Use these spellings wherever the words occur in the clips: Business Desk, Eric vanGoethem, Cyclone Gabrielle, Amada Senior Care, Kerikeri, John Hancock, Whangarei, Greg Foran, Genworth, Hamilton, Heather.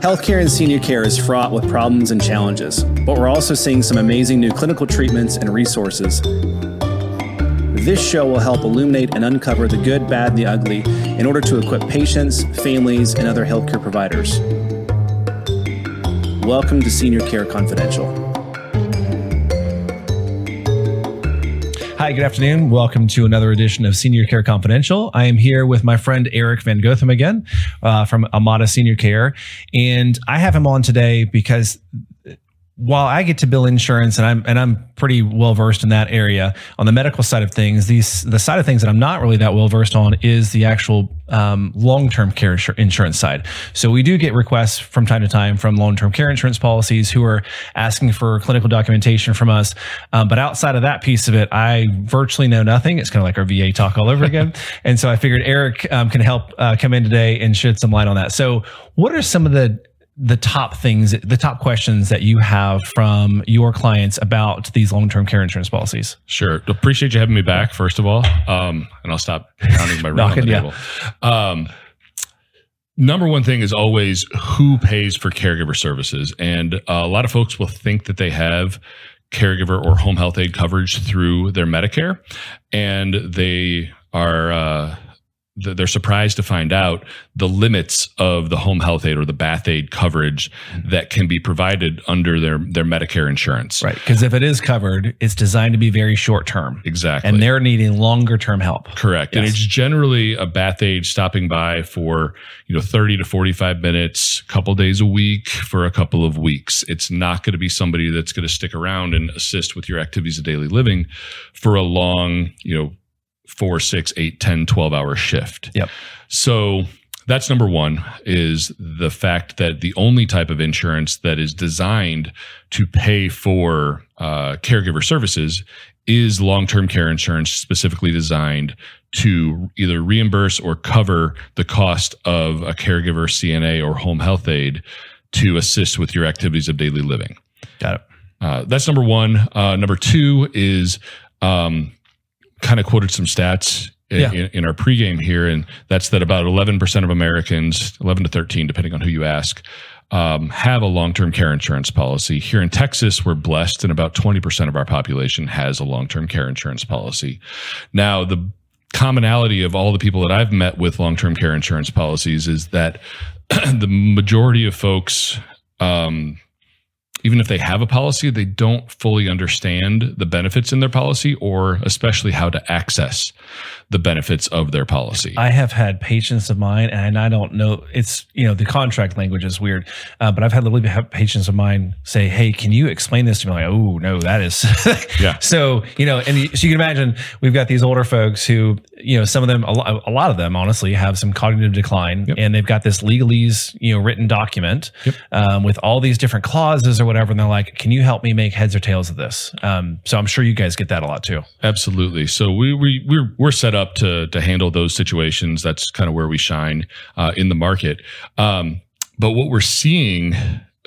Healthcare and senior care is fraught with problems and challenges, but we're also seeing some amazing new clinical treatments and resources. This show will help illuminate and uncover the good, bad, and the ugly in order to equip patients, families, and other healthcare providers. Welcome to Senior Care Confidential. Hi, good afternoon. Welcome to another edition of Senior Care Confidential. I am here with my friend Eric vanGoethem again from Amada Senior Care. And I have him on today because while I get to bill insurance and I'm pretty well versed in that area, on the medical side of things, the side of things that I'm not really that well versed on is the actual long-term care insurance side. So we do get requests from time to time from long-term care insurance policies who are asking for clinical documentation from us. But outside of that piece of it, I virtually know nothing. It's kind of like our VA talk all over again. And so I figured Eric can help come in today and shed some light on that. So what are some of the top things, the top questions that you have from your clients about these long-term care insurance policies? Sure. Appreciate you having me back, first of all. And I'll stop pounding my ring on the table. Number one thing is always who pays for caregiver services. And a lot of folks will think that they have caregiver or home health aid coverage through their Medicare. And they are, they're surprised to find out the limits of the home health aid or the bath aid coverage that can be provided under their Medicare insurance. Right. Because if it is covered, it's designed to be very short term. Exactly. And they're needing longer term help. Correct. Yes. And it's generally a bath aid stopping by for, 30 to 45 minutes, a couple days a week for a couple of weeks. It's not going to be somebody that's going to stick around and assist with your activities of daily living for a long, 4, 6, 8, 10, 12-hour shift. Yep. So that's number one, is the fact that the only type of insurance that is designed to pay for caregiver services is long-term care insurance, specifically designed to either reimburse or cover the cost of a caregiver, CNA, or home health aid to assist with your activities of daily living. Got it. That's number one. Number two is... kind of quoted some stats in our pregame here, and that's that about 11% of Americans, 11 to 13, depending on who you ask, have a long-term care insurance policy. Here in Texas, we're blessed, and about 20% of our population has a long-term care insurance policy. Now, the commonality of all the people that I've met with long-term care insurance policies is that the majority of folks, even if they have a policy, they don't fully understand the benefits in their policy, or especially how to access the benefits of their policy. I have had patients of mine, and I don't know, it's, the contract language is weird, but I've had patients of mine say, "Hey, can you explain this to me?" I'm like, "Oh no, that is." Yeah. So, so you can imagine we've got these older folks who, some of them, a lot of them honestly have some cognitive decline. Yep. And they've got this legalese, written document. Yep. With all these different clauses or whatever. And they're like, "Can you help me make heads or tails of this?" So I'm sure you guys get that a lot too. Absolutely. So we're set up to handle those situations. That's kind of where we shine in the market. But what we're seeing,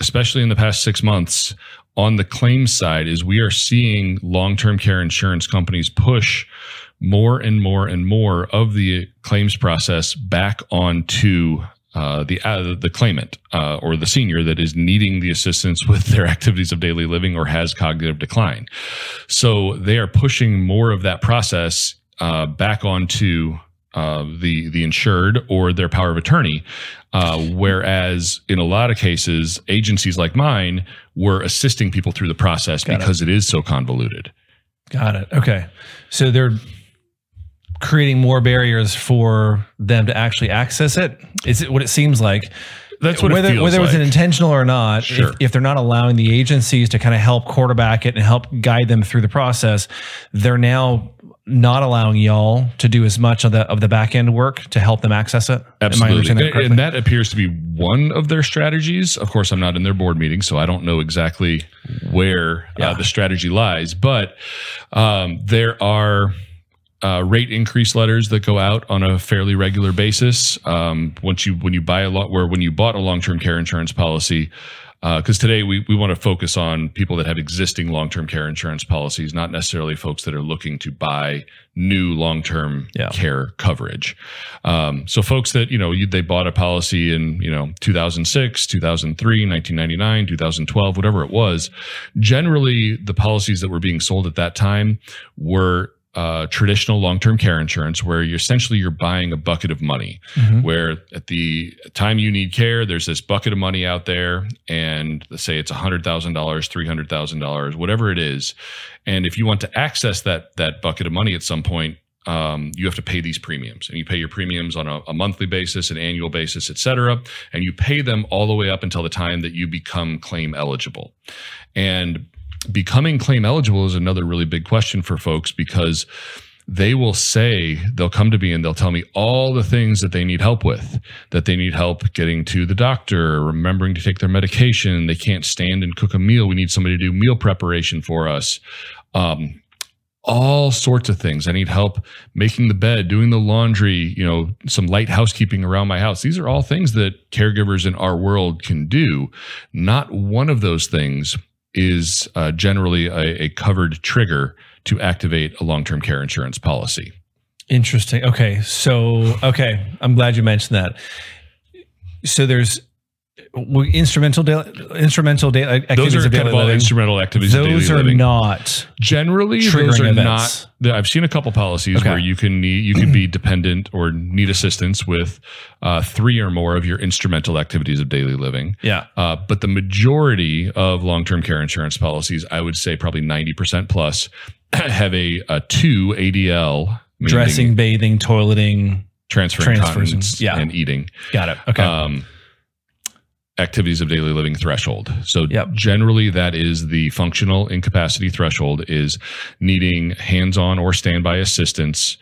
especially in the past 6 months on the claims side, is we are seeing long-term care insurance companies push more and more and more of the claims process back onto the claimant or the senior that is needing the assistance with their activities of daily living or has cognitive decline. So they are pushing more of that process back onto the insured or their power of attorney. Whereas in a lot of cases, agencies like mine were assisting people through the process because it is so convoluted. Got it. Okay. So they're creating more barriers for them to actually access it. Is it what it seems like? That's what it feels like. Whether it was an intentional or not, sure. if they're not allowing the agencies to kind of help quarterback it and help guide them through the process, they're now not allowing y'all to do as much of the back end work to help them access it. Absolutely. And that appears to be one of their strategies. Of course, I'm not in their board meeting, so I don't know exactly where the strategy lies, but there are... rate increase letters that go out on a fairly regular basis. When you bought a long-term care insurance policy, Because today we want to focus on people that have existing long-term care insurance policies, not necessarily folks that are looking to buy new long-term care coverage. So folks that, they bought a policy in, 2006, 2003, 1999, 2012, whatever it was, generally the policies that were being sold at that time were traditional long-term care insurance, where you're buying a bucket of money, where at the time you need care, there's this bucket of money out there, and let's say it's $100,000, $300,000, whatever it is. And if you want to access that bucket of money at some point, you have to pay these premiums, and you pay your premiums on a monthly basis, an annual basis, et cetera. And you pay them all the way up until the time that you become claim eligible. And becoming claim eligible is another really big question for folks, because they'll come to me and they'll tell me all the things that they need help with, that they need help getting to the doctor, remembering to take their medication. They can't stand and cook a meal. We need somebody to do meal preparation for us. All sorts of things. I need help making the bed, doing the laundry, some light housekeeping around my house. These are all things that caregivers in our world can do. Not one of those things is generally a covered trigger to activate a long-term care insurance policy. Interesting. Okay. I'm glad you mentioned that. So there's instrumental activities. Those are kind of all instrumental activities. Those are not generally triggering events. Not. I've seen a couple policies where you could be dependent or need assistance with three or more of your instrumental activities of daily living. Yeah. But the majority of long-term care insurance policies, I would say probably 90% plus, have a 2 ADL: dressing, bathing, toileting, transferring continence, and eating. Got it. Okay. Activities of daily living threshold. So generally that is the functional incapacity threshold, is needing hands-on or standby assistance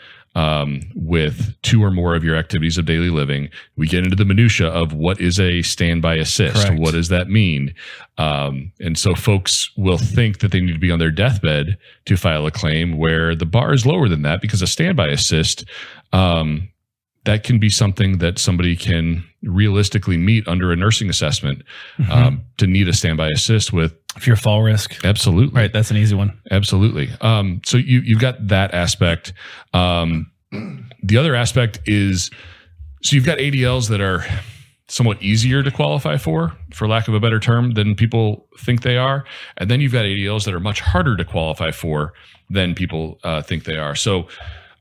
with two or more of your activities of daily living. We get into the minutia of what is a standby assist. Correct. What does that mean? And so folks will think that they need to be on their deathbed to file a claim, where the bar is lower than that, because a standby assist, that can be something that somebody can realistically meet under a nursing assessment, to need a standby assist with. If you're fall risk. Absolutely. Right. That's an easy one. Absolutely. So you've got that aspect. The other aspect is, so you've got ADLs that are somewhat easier to qualify for lack of a better term, than people think they are. And then you've got ADLs that are much harder to qualify for than people think they are. So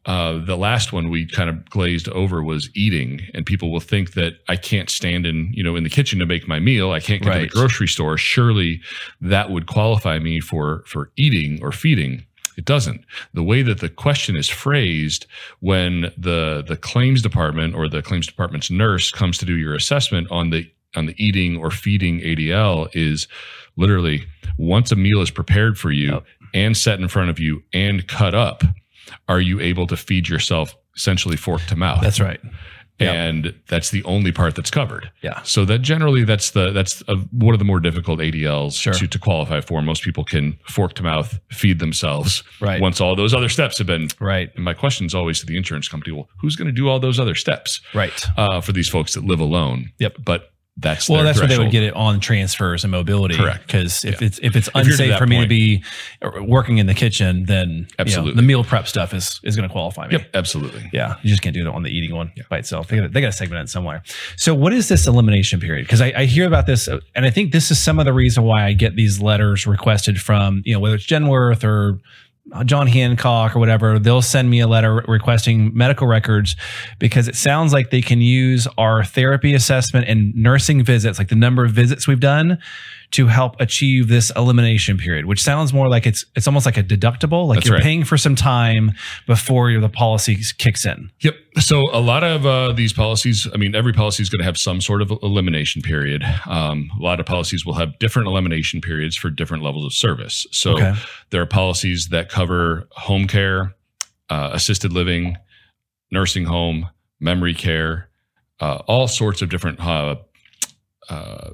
the last one we kind of glazed over was eating, and people will think that I can't stand in the kitchen to make my meal. I can't get to the grocery store. Surely that would qualify me for eating or feeding. It doesn't. The way that the question is phrased, when the claims department or the claims department's nurse comes to do your assessment on the eating or feeding ADL, is literally, once a meal is prepared for you and set in front of you and cut up, are you able to feed yourself essentially fork to mouth? That's right. And that's the only part that's covered. Yeah. So that generally that's one of the more difficult ADLs to qualify for. Most people can fork to mouth feed themselves once all those other steps have been. Right. And my question is always to the insurance company, well, who's going to do all those other steps? Right. For these folks that live alone. Yep. But that's threshold. Where they would get it on transfers and mobility. Correct. Because if it's unsafe for me to be working in the kitchen, then the meal prep stuff is going to qualify me. Yep, absolutely. Yeah, you just can't do it on the eating one by itself. They got to segment it somewhere. So what is this elimination period? Because I hear about this, and I think this is some of the reason why I get these letters requested from, whether it's Genworth or John Hancock or whatever. They'll send me a letter requesting medical records, because it sounds like they can use our therapy assessment and nursing visits, like the number of visits we've done, to help achieve this elimination period, which sounds more like it's almost like a deductible, like paying for some time before the policy kicks in. Yep. So a lot of these policies, every policy is going to have some sort of elimination period. A lot of policies will have different elimination periods for different levels of service. So there are policies that cover home care, assisted living, nursing home, memory care, all sorts of different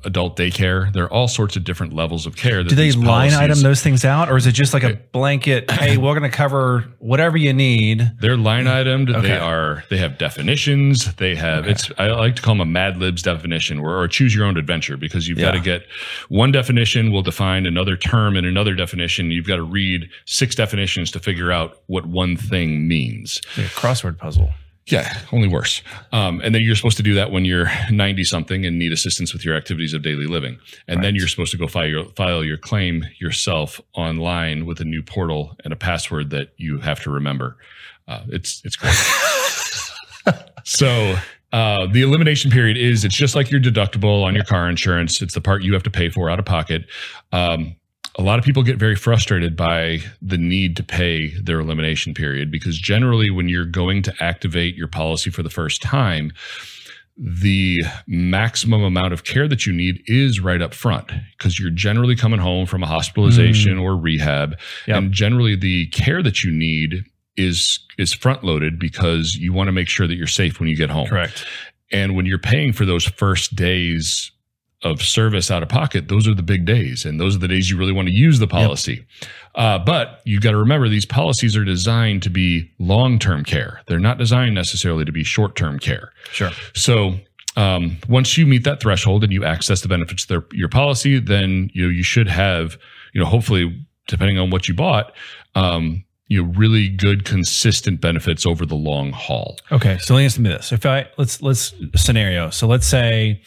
adult daycare. There are all sorts of different levels of care. That do they line item those things out, or is it just like a blanket? Hey, we're going to cover whatever you need. They're line itemed. Okay. They have definitions. They have, okay. I like to call them a Mad Libs definition or choose your own adventure, because you've got to get one definition will define another term and another definition. You've got to read 6 definitions to figure out what one thing means. Like a crossword puzzle. Yeah, only worse. And then you're supposed to do that when you're 90-something and need assistance with your activities of daily living. And then you're supposed to go file your claim yourself online with a new portal and a password that you have to remember. It's crazy. So the elimination period it's just like your deductible on your car insurance. It's the part you have to pay for out of pocket. A lot of people get very frustrated by the need to pay their elimination period, because generally when you're going to activate your policy for the first time, the maximum amount of care that you need is right up front, because you're generally coming home from a hospitalization or rehab. Yep. And generally the care that you need is front loaded, because you want to make sure that you're safe when you get home. Correct. And when you're paying for those first days of service out of pocket, those are the big days. And those are the days you really want to use the policy. Yep. But you've got to remember, these policies are designed to be long-term care. They're not designed necessarily to be short-term care. Sure. So once you meet that threshold and you access the benefits of your policy, then you should have, hopefully, depending on what you bought, really good, consistent benefits over the long haul. Okay. So let me ask you this. Let's scenario. So let's say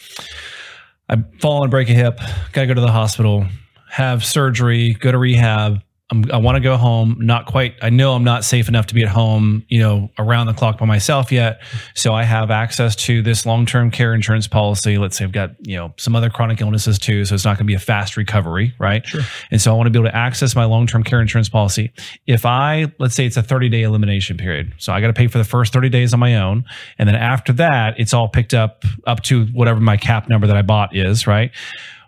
I fall and break a hip, got to go to the hospital, have surgery, go to rehab. I want to go home. Not quite. I know I'm not safe enough to be at home, around the clock by myself yet. So I have access to this long-term care insurance policy. Let's say I've got, some other chronic illnesses too. So it's not going to be a fast recovery, right? Sure. And so I want to be able to access my long-term care insurance policy. If let's say it's a 30-day elimination period. So I got to pay for the first 30 days on my own. And then after that, it's all picked up to whatever my cap number that I bought is, right?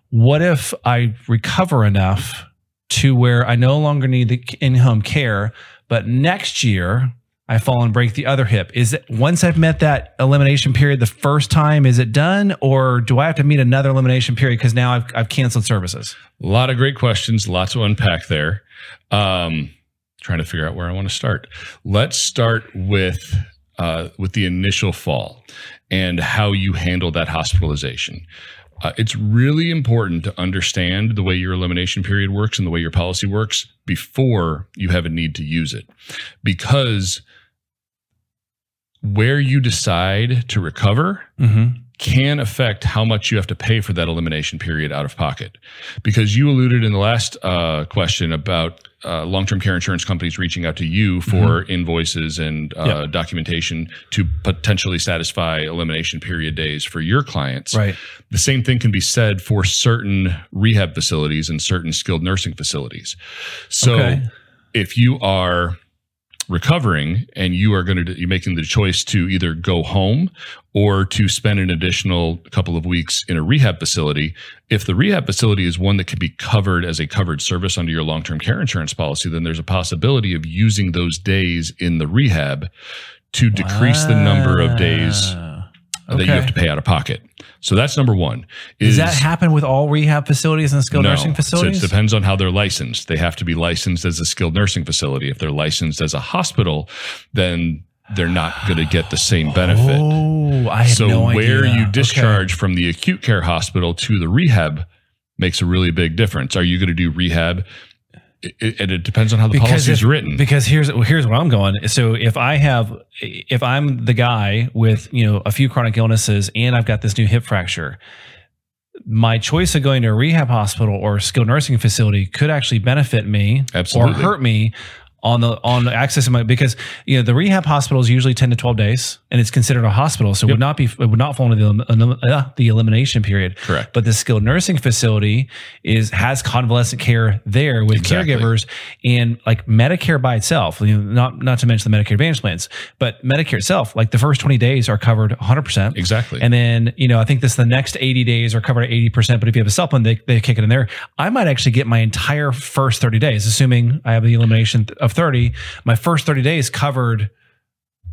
What if I recover enough to where I no longer need the in-home care, but next year I fall and break the other hip? Is it once I've met that elimination period the first time, is it done, or do I have to meet another elimination period because now I've canceled services? A lot of great questions, lots to unpack there. Trying to figure out where I want to start. Let's start with the initial fall and how you handle that hospitalization. It's really important to understand the way your elimination period works and the way your policy works before you have a need to use it. Because where you decide to recover can affect how much you have to pay for that elimination period out of pocket. Because you alluded in the last question about long-term care insurance companies reaching out to you for invoices and documentation to potentially satisfy elimination period days for your clients. Right. The same thing can be said for certain rehab facilities and certain skilled nursing facilities. So if you are recovering and you are going to be making the choice to either go home or to spend an additional couple of weeks in a rehab facility, if the rehab facility is one that could be covered as a covered service under your long-term care insurance policy, then there's a possibility of using those days in the rehab to decrease the number of days that you have to pay out of pocket. So that's number one. Does that happen with all rehab facilities and skilled nursing facilities? So it depends on how they're licensed. They have to be licensed as a skilled nursing facility. If they're licensed as a hospital, then they're not going to get the same benefit. Oh, I had no idea. So where you discharge from the acute care hospital to the rehab makes a really big difference. Are you going to do rehab? It depends on how the policy is written. Because here's where I'm going. So if I'm the guy with a few chronic illnesses and I've got this new hip fracture, my choice of going to a rehab hospital or skilled nursing facility could actually benefit me or hurt me on access of my, because the rehab hospitals usually 10 to 12 days and it's considered a hospital. So it would not fall into the elimination period. Correct. But the skilled nursing facility has convalescent care there with caregivers, and like Medicare by itself, not to mention the Medicare Advantage plans, but Medicare itself, like the first 20 days are covered 100%. Exactly. And then, I think the next 80 days are covered at 80%, but if you have a supplement, they kick it in there. I might actually get my entire first 30 days, assuming I have the elimination of 30, my first 30 days covered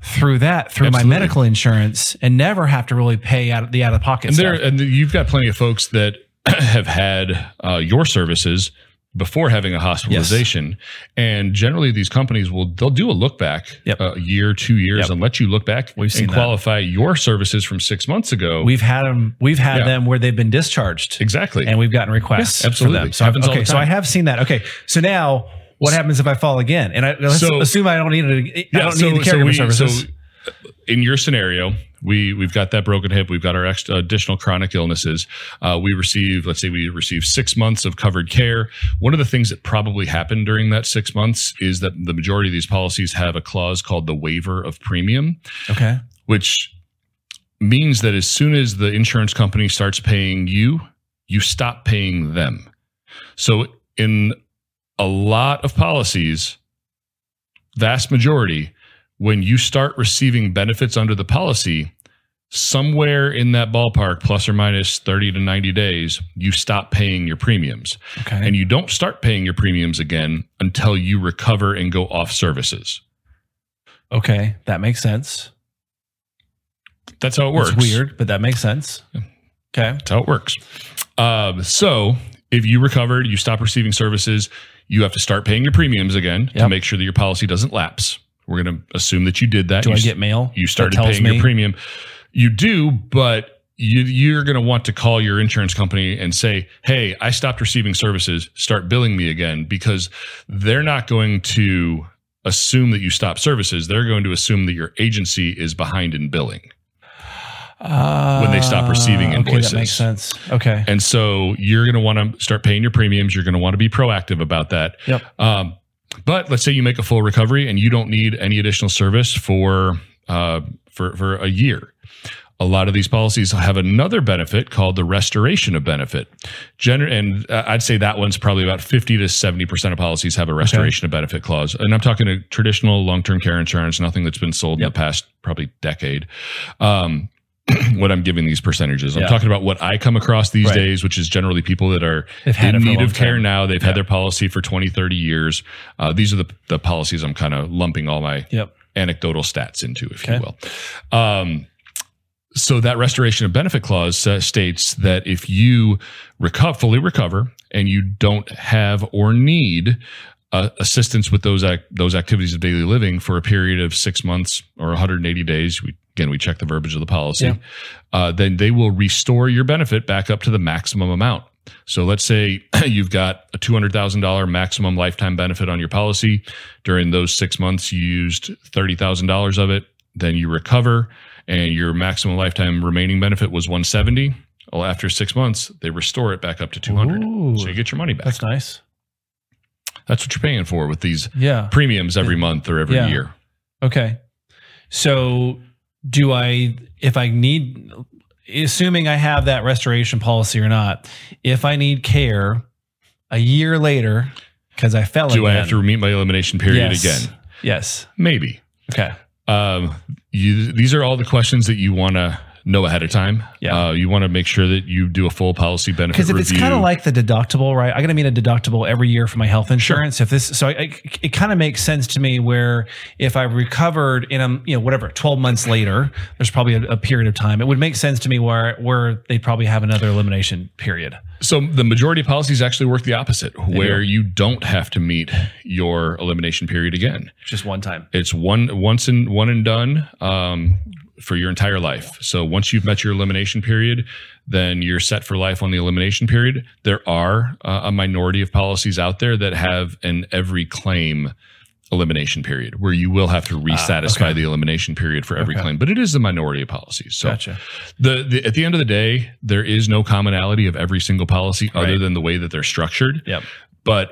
through that, through Absolutely. My medical insurance, and never have to really pay out the out-of-pocket stuff. And you've got plenty of folks that have had your services before having a hospitalization. Yes. And generally these companies they'll do a look back yep. a year, 2 years yep. and let you look back and qualify your services from 6 months ago. We've had yeah. them where they've been discharged. Exactly. And we've gotten requests. Yes, absolutely. For them. So I have seen that. Okay. So now what happens if I fall again? And let's assume I don't need it. Yeah, I don't need the caregiver services. So in your scenario, we've got that broken hip. We've got our additional chronic illnesses. We receive 6 months of covered care. One of the things that probably happened during that 6 months is that the majority of these policies have a clause called the waiver of premium. Okay. Which means that as soon as the insurance company starts paying you, you stop paying them. So in a lot of policies, vast majority, when you start receiving benefits under the policy, somewhere in that ballpark, plus or minus 30 to 90 days, you stop paying your premiums. Okay. And you don't start paying your premiums again until you recover and go off services. Okay, that makes sense. That's how it works. It's weird, but that makes sense. Okay. That's how it works. So if you recovered, you stop receiving services, you have to start paying your premiums again yep. to make sure that your policy doesn't lapse. We're going to assume that you did that. Do I get mail? You started paying your premium. You do, but you're going to want to call your insurance company and say, hey, I stopped receiving services. Start billing me again, because they're not going to assume that you stopped services. They're going to assume that your agency is behind in billing when they stop receiving invoices. Okay, that makes sense. Okay. And so you're going to want to start paying your premiums. You're going to want to be proactive about that. Yep. But let's say you make a full recovery and you don't need any additional service for a year. A lot of these policies have another benefit called the restoration of benefit. And I'd say that one's probably about 50 to 70% of policies have a restoration okay. of benefit clause. And I'm talking to traditional long-term care insurance, nothing that's been sold yep. in the past probably decade. What I'm giving these percentages. I'm yeah. talking about what I come across these right. days, which is generally people that are in need of care now. They've yeah. had their policy for 20, 30 years. These are the policies I'm kind of lumping all my yep. anecdotal stats into, if okay. you will. So that restoration of benefit clause states that if you fully recover and you don't have or need assistance with those activities of daily living for a period of 6 months or 180 days, we check the verbiage of the policy, yeah. Then they will restore your benefit back up to the maximum amount. So let's say you've got a $200,000 maximum lifetime benefit on your policy. During those 6 months, you used $30,000 of it. Then you recover and your maximum lifetime remaining benefit was $170,000. Well, after 6 months, they restore it back up to $200,000. So you get your money back. That's nice. That's what you're paying for with these yeah. premiums every month or every yeah. year. Okay. So assuming I have that restoration policy or not, if I need care a year later because I fell again, do I have to meet my elimination period yes. again? Yes. Maybe. Okay. These are all the questions that you want to know ahead of time. Yeah. You want to make sure that you do a full policy benefit review. Because it's kind of like the deductible, right? I got to meet a deductible every year for my health insurance. Sure. It kind of makes sense to me where if I recovered in 12 months later, there's probably a period of time. It would make sense to me where they probably have another elimination period. So the majority of policies actually work the opposite, where you don't have to meet your elimination period again. Just one time. It's one and done. For your entire life. So once you've met your elimination period, then you're set for life on the elimination period. There are a minority of policies out there that have an every claim elimination period where you will have to resatisfy the elimination period for every claim, but it is the minority of policies. So gotcha. At the end of the day, there is no commonality of every single policy other than the way that they're structured. Yep. But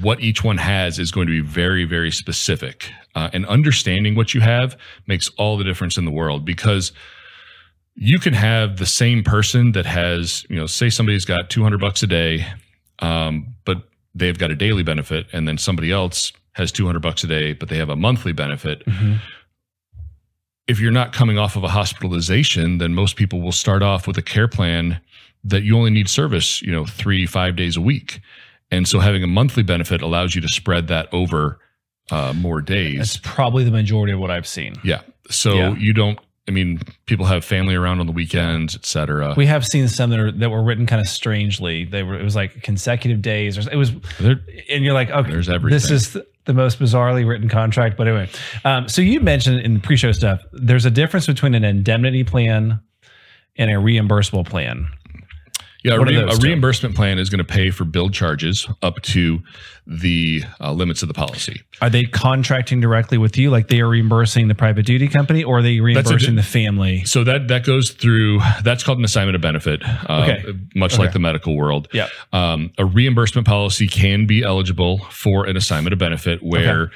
what each one has is going to be very, very specific. And understanding what you have makes all the difference in the world, because you can have the same person that has, say somebody's got $200 a day, but they've got a daily benefit, and then somebody else has $200 a day, but they have a monthly benefit. Mm-hmm. If you're not coming off of a hospitalization, then most people will start off with a care plan that you only need service, 3-5 days a week. And so having a monthly benefit allows you to spread that over more days. That's probably the majority of what I've seen. Yeah. So you don't, I mean, people have family around on the weekends, et cetera. We have seen some that were written kind of strangely. It was like consecutive days. And you're like, okay, there's everything. This is the most bizarrely written contract. But anyway, so you mentioned in the pre-show stuff, there's a difference between an indemnity plan and a reimbursable plan. Yeah, a reimbursement plan is going to pay for bill charges up to the limits of the policy. Are they contracting directly with you, like they are reimbursing the private duty company, or are they reimbursing the family? So that goes through, that's called an assignment of benefit, much like the medical world. Yeah. A reimbursement policy can be eligible for an assignment of benefit where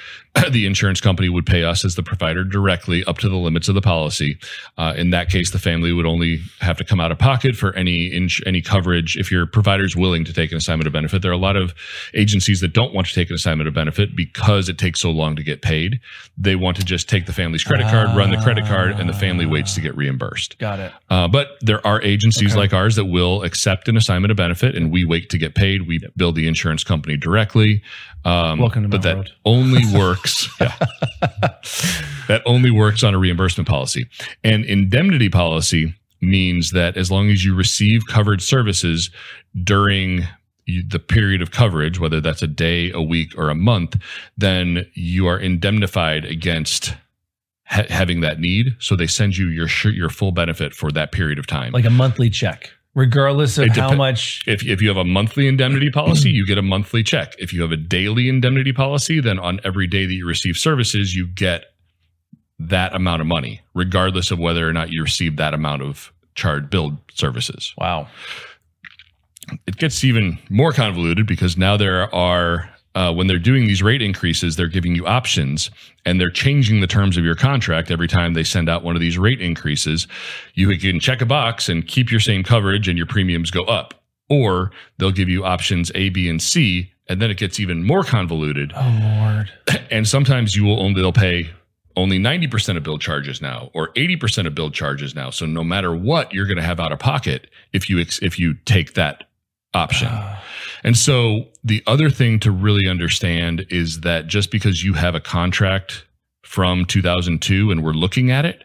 the insurance company would pay us as the provider directly up to the limits of the policy. In that case, the family would only have to come out of pocket for any coverage if your provider's willing to take an assignment of benefit. There are a lot of agencies that don't want to take an assignment of benefit because it takes so long to get paid. They want to just take the family's credit card, run the credit card, and the family waits to get reimbursed. Got it. But there are agencies like ours that will accept an assignment of benefit, and we wait to get paid. We bill the insurance company directly. Welcome to my world. That only works. That only works on a reimbursement policy. An indemnity policy means that as long as you receive covered services during the period of coverage, whether that's a day, a week, or a month, then you are indemnified against having that need. So they send you your full benefit for that period of time. Like a monthly check. Regardless of how much... If you have a monthly indemnity policy, you get a monthly check. If you have a daily indemnity policy, then on every day that you receive services, you get that amount of money, regardless of whether or not you receive that amount of charged billed services. Wow. It gets even more convoluted because now there are, when they're doing these rate increases, they're giving you options and they're changing the terms of your contract every time they send out one of these rate increases. You can check a box and keep your same coverage and your premiums go up, or they'll give you options A, B, and C, and then it gets even more convoluted. Oh, Lord. And sometimes they'll pay only 90% of bill charges now, or 80% of bill charges now. So no matter what, you're going to have out of pocket if you take that option. And so the other thing to really understand is that just because you have a contract from 2002 and we're looking at it,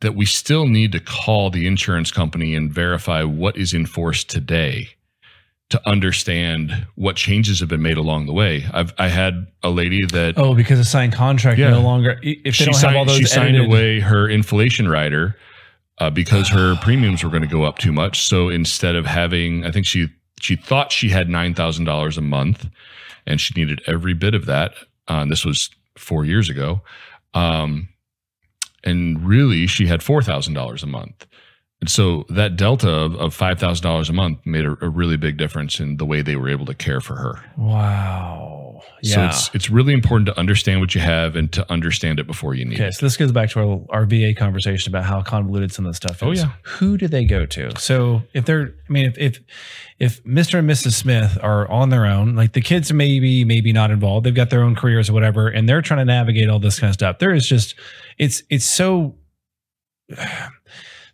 that we still need to call the insurance company and verify what is in force today to understand what changes have been made along the way. I had a lady that... Oh, because a signed contract no longer... If she signed, all those she signed away her inflation rider because her premiums were going to go up too much. So instead of having... I think she thought she had $9,000 a month and she needed every bit of that. This was 4 years ago. And really, she had $4,000 a month. And so that delta of $5,000 a month made a really big difference in the way they were able to care for her. Wow. Yeah. So it's really important to understand what you have and to understand it before you need it. Okay, so this goes back to our VA conversation about how convoluted some of this stuff is. Oh, yeah. Who do they go to? So if they're, I mean, if Mr. and Mrs. Smith are on their own, like the kids are maybe not involved, they've got their own careers or whatever, and they're trying to navigate all this kind of stuff. There is just, it's so...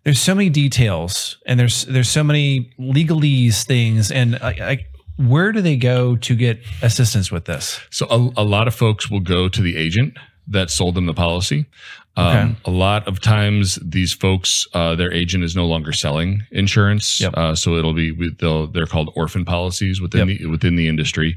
There's so many details and there's so many legalese things. And where do they go to get assistance with this? So a lot of folks will go to the agent that sold them the policy. A lot of times these folks, their agent is no longer selling insurance. Yep. So it'll be, they're called orphan policies within the industry.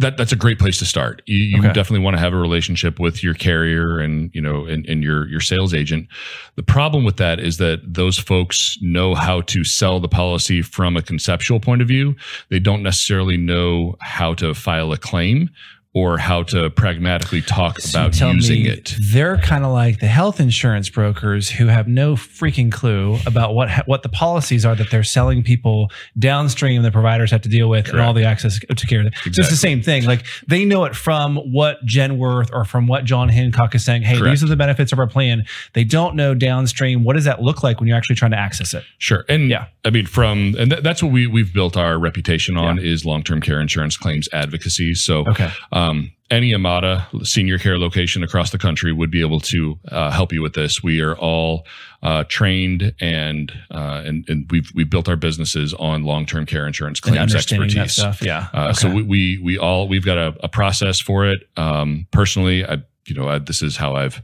That's a great place to start. You definitely want to have a relationship with your carrier and your sales agent. The problem with that is that those folks know how to sell the policy from a conceptual point of view. They don't necessarily know how to file a claim or how to pragmatically talk about using it. They're kind of like the health insurance brokers who have no freaking clue about what the policies are that they're selling people downstream the providers have to deal with. Correct. And all the access to care. Exactly. So it's the same thing. Like they know it from what Genworth or from what John Hancock is saying, hey, Correct. These are the benefits of our plan. They don't know downstream. What does that look like when you're actually trying to access it? Sure. And I mean, that's what we've built our reputation on is long-term care insurance claims advocacy. So, any Amada Senior Care location across the country would be able to help you with this. We are all trained and we've built our businesses on long-term care insurance claims expertise. That stuff. Yeah. So we've got a process for it. Personally, this is how I've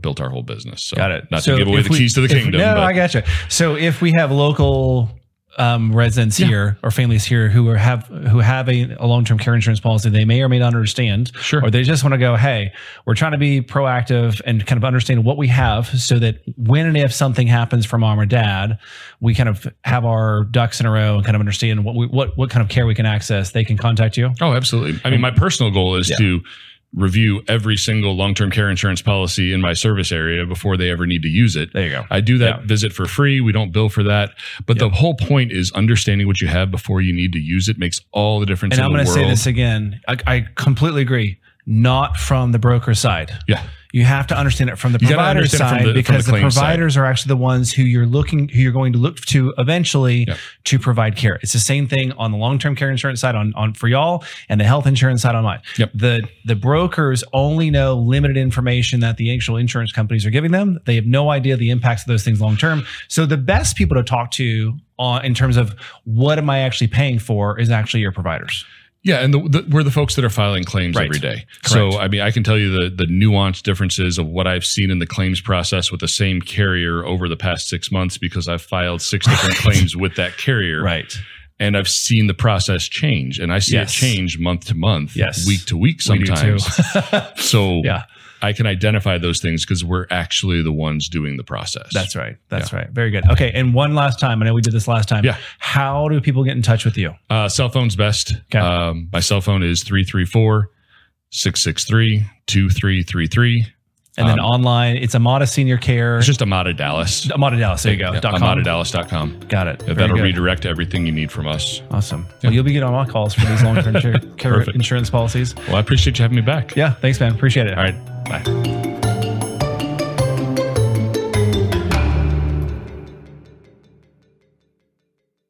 built our whole business. So got it. Not so to give away the keys to the kingdom. No, but. I gotcha. So if we have local residents here or families here who have a long-term care insurance policy they may or may not understand, or they just want to go, hey, we're trying to be proactive and kind of understand what we have so that when and if something happens for mom or dad, we kind of have our ducks in a row and kind of understand what kind of care we can access. They can contact you. Oh, absolutely. I mean, my personal goal is to review every single long-term care insurance policy in my service area before they ever need to use it. There you go. I do that visit for free. We don't bill for that. But the whole point is understanding what you have before you need to use it makes all the difference in the world. And I'm going to say this again. I completely agree. Not from the broker side. Yeah. You have to understand it from the provider side because the providers are actually the ones who you're going to look to eventually to provide care. It's the same thing on the long-term care insurance side on for y'all and the health insurance side on mine. Yep. The brokers only know limited information that the actual insurance companies are giving them. They have no idea the impacts of those things long-term. So the best people to talk to in terms of what am I actually paying for is actually your providers. Yeah, and we're the folks that are filing claims every day. Correct. So, I mean, I can tell you the nuanced differences of what I've seen in the claims process with the same carrier over the past 6 months because I've filed 6 different claims with that carrier. Right. And I've seen the process change, and I see it change month to month, week to week sometimes. We do too. So I can identify those things because we're actually the ones doing the process. That's right. That's right. Very good. Okay. And one last time, I know we did this last time. Yeah. How do people get in touch with you? Cell phone's best. Okay. My cell phone is 334-663-2333. And then online, it's Amada Senior Care. It's just Amada Dallas. Amada Dallas. There you go. AmadaDallas.com. Got it. That'll redirect everything you need from us. Awesome. Yeah. Well, you'll be getting on my calls for these long-term care insurance policies. Well, I appreciate you having me back. Yeah. Thanks, man. Appreciate it. All right. Bye.